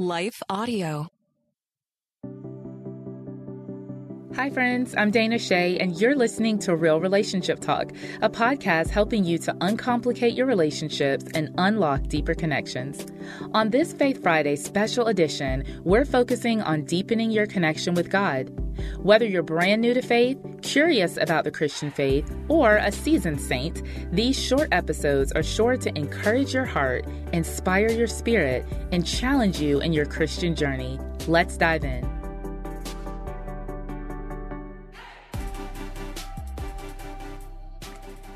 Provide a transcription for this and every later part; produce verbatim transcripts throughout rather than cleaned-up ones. Life Audio. Hi friends, I'm Dana Shea, and you're listening to Real Relationship Talk, a podcast helping you to uncomplicate your relationships and unlock deeper connections. On this Faith Friday special edition, we're focusing on deepening your connection with God. Whether you're brand new to faith, curious about the Christian faith, or a seasoned saint, these short episodes are sure to encourage your heart, inspire your spirit, and challenge you in your Christian journey. Let's dive in.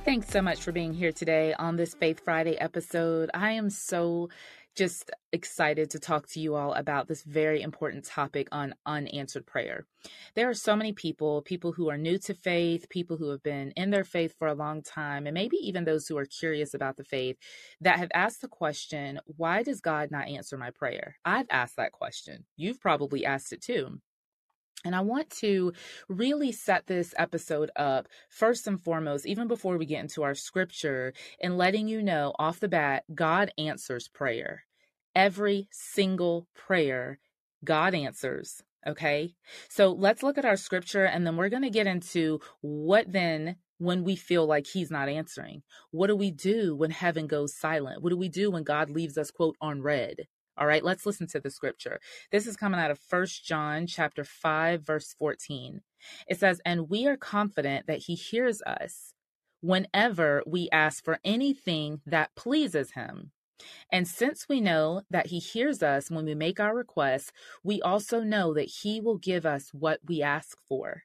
Thanks so much for being here today on this Faith Friday episode. I am so just excited to talk to you all about this very important topic on unanswered prayer. There are so many people, people who are new to faith, people who have been in their faith for a long time, and maybe even those who are curious about the faith that have asked the question, why does God not answer my prayer? I've asked that question. You've probably asked it too. And I want to really set this episode up first and foremost, even before we get into our scripture, and letting you know off the bat, God answers prayer. Every single prayer, God answers. Okay? So let's look at our scripture, and then we're going to get into what then when we feel like he's not answering. What do we do when heaven goes silent? What do we do when God leaves us, quote, on red? All right, let's listen to the scripture. This is coming out of First John chapter five, verse fourteen. It says, "And we are confident that he hears us whenever we ask for anything that pleases him. And since we know that he hears us when we make our requests, we also know that he will give us what we ask for."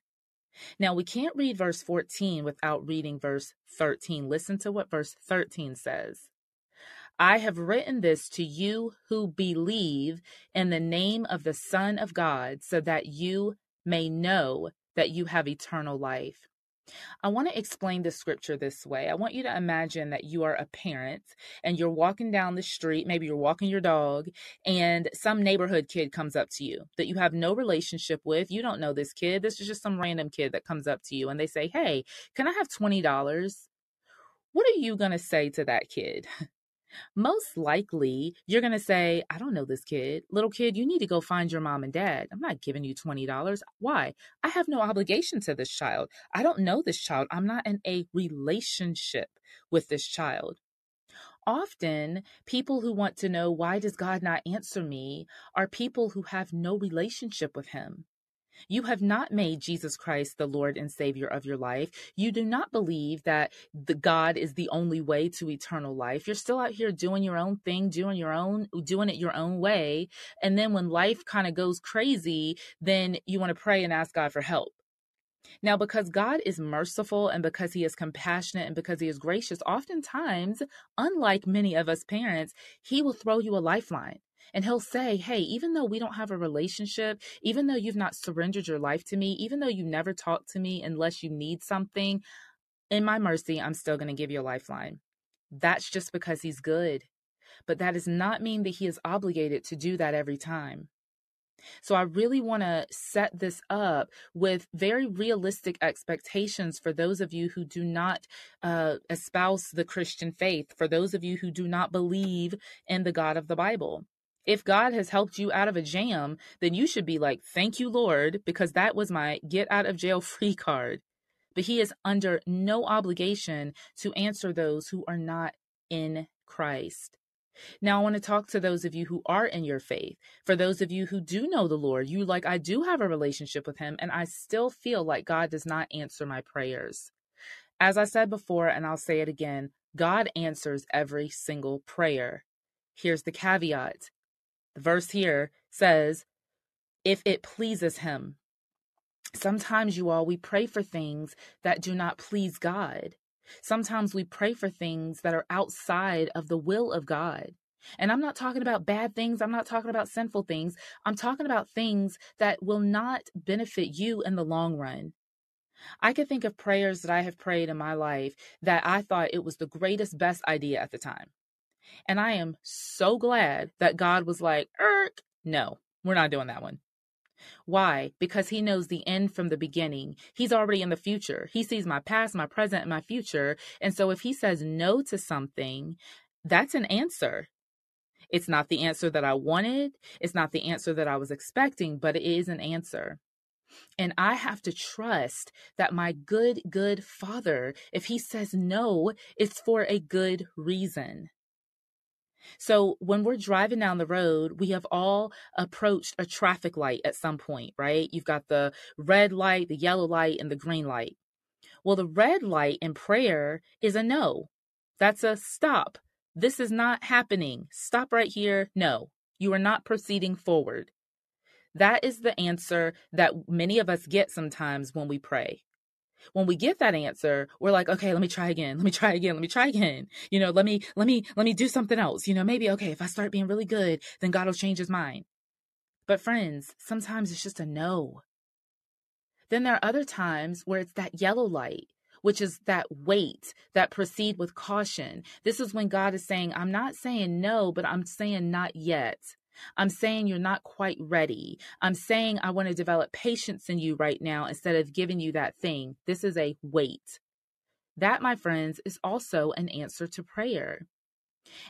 Now, we can't read verse fourteen without reading verse thirteen. Listen to what verse thirteen says. "I have written this to you who believe in the name of the Son of God, so that you may know that you have eternal life." I want to explain the scripture this way. I want you to imagine that you are a parent and you're walking down the street. Maybe you're walking your dog and some neighborhood kid comes up to you that you have no relationship with. You don't know this kid. This is just some random kid that comes up to you and they say, "Hey, can I have twenty dollars? What are you going to say to that kid? Most likely, you're going to say, "I don't know this kid. Little kid, you need to go find your mom and dad. I'm not giving you twenty dollars. Why? I have no obligation to this child. I don't know this child. I'm not in a relationship with this child." Often, people who want to know, why does God not answer me, are people who have no relationship with him. You have not made Jesus Christ the Lord and Savior of your life. You do not believe that the God is the only way to eternal life. You're still out here doing your own thing, doing your own, doing it your own way. And then when life kind of goes crazy, then you want to pray and ask God for help. Now, because God is merciful and because he is compassionate and because he is gracious, oftentimes, unlike many of us parents, he will throw you a lifeline. And he'll say, "Hey, even though we don't have a relationship, even though you've not surrendered your life to me, even though you never talk to me unless you need something, in my mercy, I'm still going to give you a lifeline." That's just because he's good. But that does not mean that he is obligated to do that every time. So I really want to set this up with very realistic expectations for those of you who do not uh, espouse the Christian faith, for those of you who do not believe in the God of the Bible. If God has helped you out of a jam, then you should be like, "Thank you, Lord, because that was my get out of jail free card." But he is under no obligation to answer those who are not in Christ. Now, I want to talk to those of you who are in your faith. For those of you who do know the Lord, you like, "I do have a relationship with him, and I still feel like God does not answer my prayers." As I said before, and I'll say it again, God answers every single prayer. Here's the caveat. The verse here says, if it pleases him. Sometimes, you all, we pray for things that do not please God. Sometimes we pray for things that are outside of the will of God. And I'm not talking about bad things. I'm not talking about sinful things. I'm talking about things that will not benefit you in the long run. I can think of prayers that I have prayed in my life that I thought it was the greatest, best idea at the time. And I am so glad that God was like, "Erk, no, we're not doing that one." Why? Because he knows the end from the beginning. He's already in the future. He sees my past, my present, and my future. And so if he says no to something, that's an answer. It's not the answer that I wanted. It's not the answer that I was expecting, but it is an answer. And I have to trust that my good, good Father, if he says no, it's for a good reason. So when we're driving down the road, we have all approached a traffic light at some point, right? You've got the red light, the yellow light, and the green light. Well, the red light in prayer is a no. That's a stop. This is not happening. Stop right here. No, you are not proceeding forward. That is the answer that many of us get sometimes when we pray. When we get that answer, we're like, okay, let me try again. Let me try again. Let me try again. You know, let me, let me, let me do something else. You know, maybe, okay, if I start being really good, then God will change his mind. But friends, sometimes it's just a no. Then there are other times where it's that yellow light, which is that wait, that proceed with caution. This is when God is saying, I'm not saying no, but I'm saying not yet. I'm saying you're not quite ready. I'm saying I want to develop patience in you right now instead of giving you that thing. This is a wait. That, my friends, is also an answer to prayer.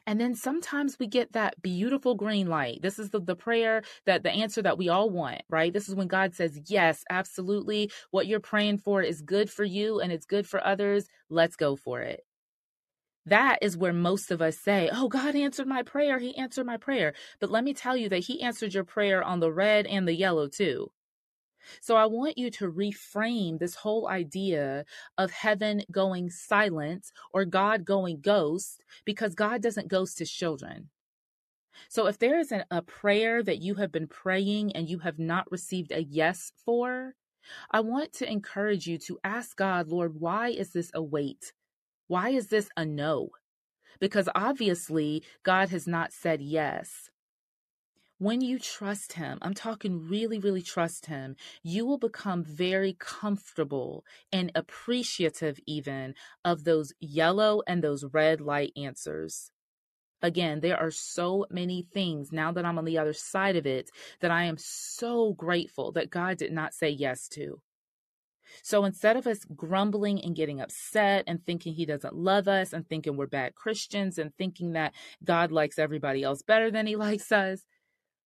And then sometimes we get that beautiful green light. This is the, the prayer, that the answer that we all want, right? This is when God says, yes, absolutely. What you're praying for is good for you and it's good for others. Let's go for it. That is where most of us say, oh, God answered my prayer. He answered my prayer. But let me tell you that he answered your prayer on the red and the yellow too. So I want you to reframe this whole idea of heaven going silent or God going ghost, because God doesn't ghost his children. So if there is an, a prayer that you have been praying and you have not received a yes for, I want to encourage you to ask God, Lord, why is this a wait? Why is this a no? Because obviously God has not said yes. When you trust him, I'm talking really, really trust him, you will become very comfortable and appreciative even of those yellow and those red light answers. Again, there are so many things now that I'm on the other side of it that I am so grateful that God did not say yes to. So instead of us grumbling and getting upset and thinking he doesn't love us and thinking we're bad Christians and thinking that God likes everybody else better than he likes us,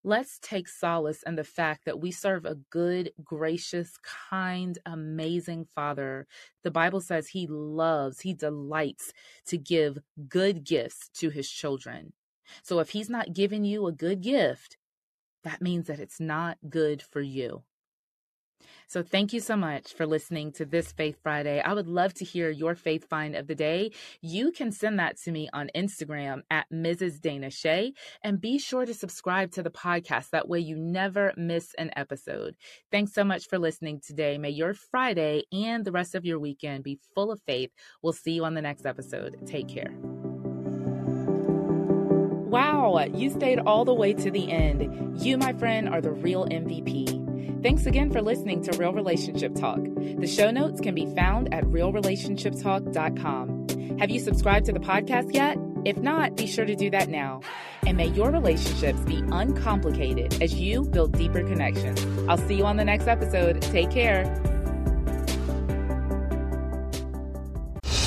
let's take solace in the fact that we serve a good, gracious, kind, amazing Father. The Bible says he loves, he delights to give good gifts to his children. So if he's not giving you a good gift, that means that it's not good for you. So thank you so much for listening to this Faith Friday. I would love to hear your faith find of the day. You can send that to me on Instagram at Missus Dana Shea, and be sure to subscribe to the podcast. That way you never miss an episode. Thanks so much for listening today. May your Friday and the rest of your weekend be full of faith. We'll see you on the next episode. Take care. Wow, you stayed all the way to the end. You, my friend, are the real M V P. Thanks again for listening to Real Relationship Talk. The show notes can be found at real relationship talk dot com. Have you subscribed to the podcast yet? If not, be sure to do that now. And may your relationships be uncomplicated as you build deeper connections. I'll see you on the next episode. Take care.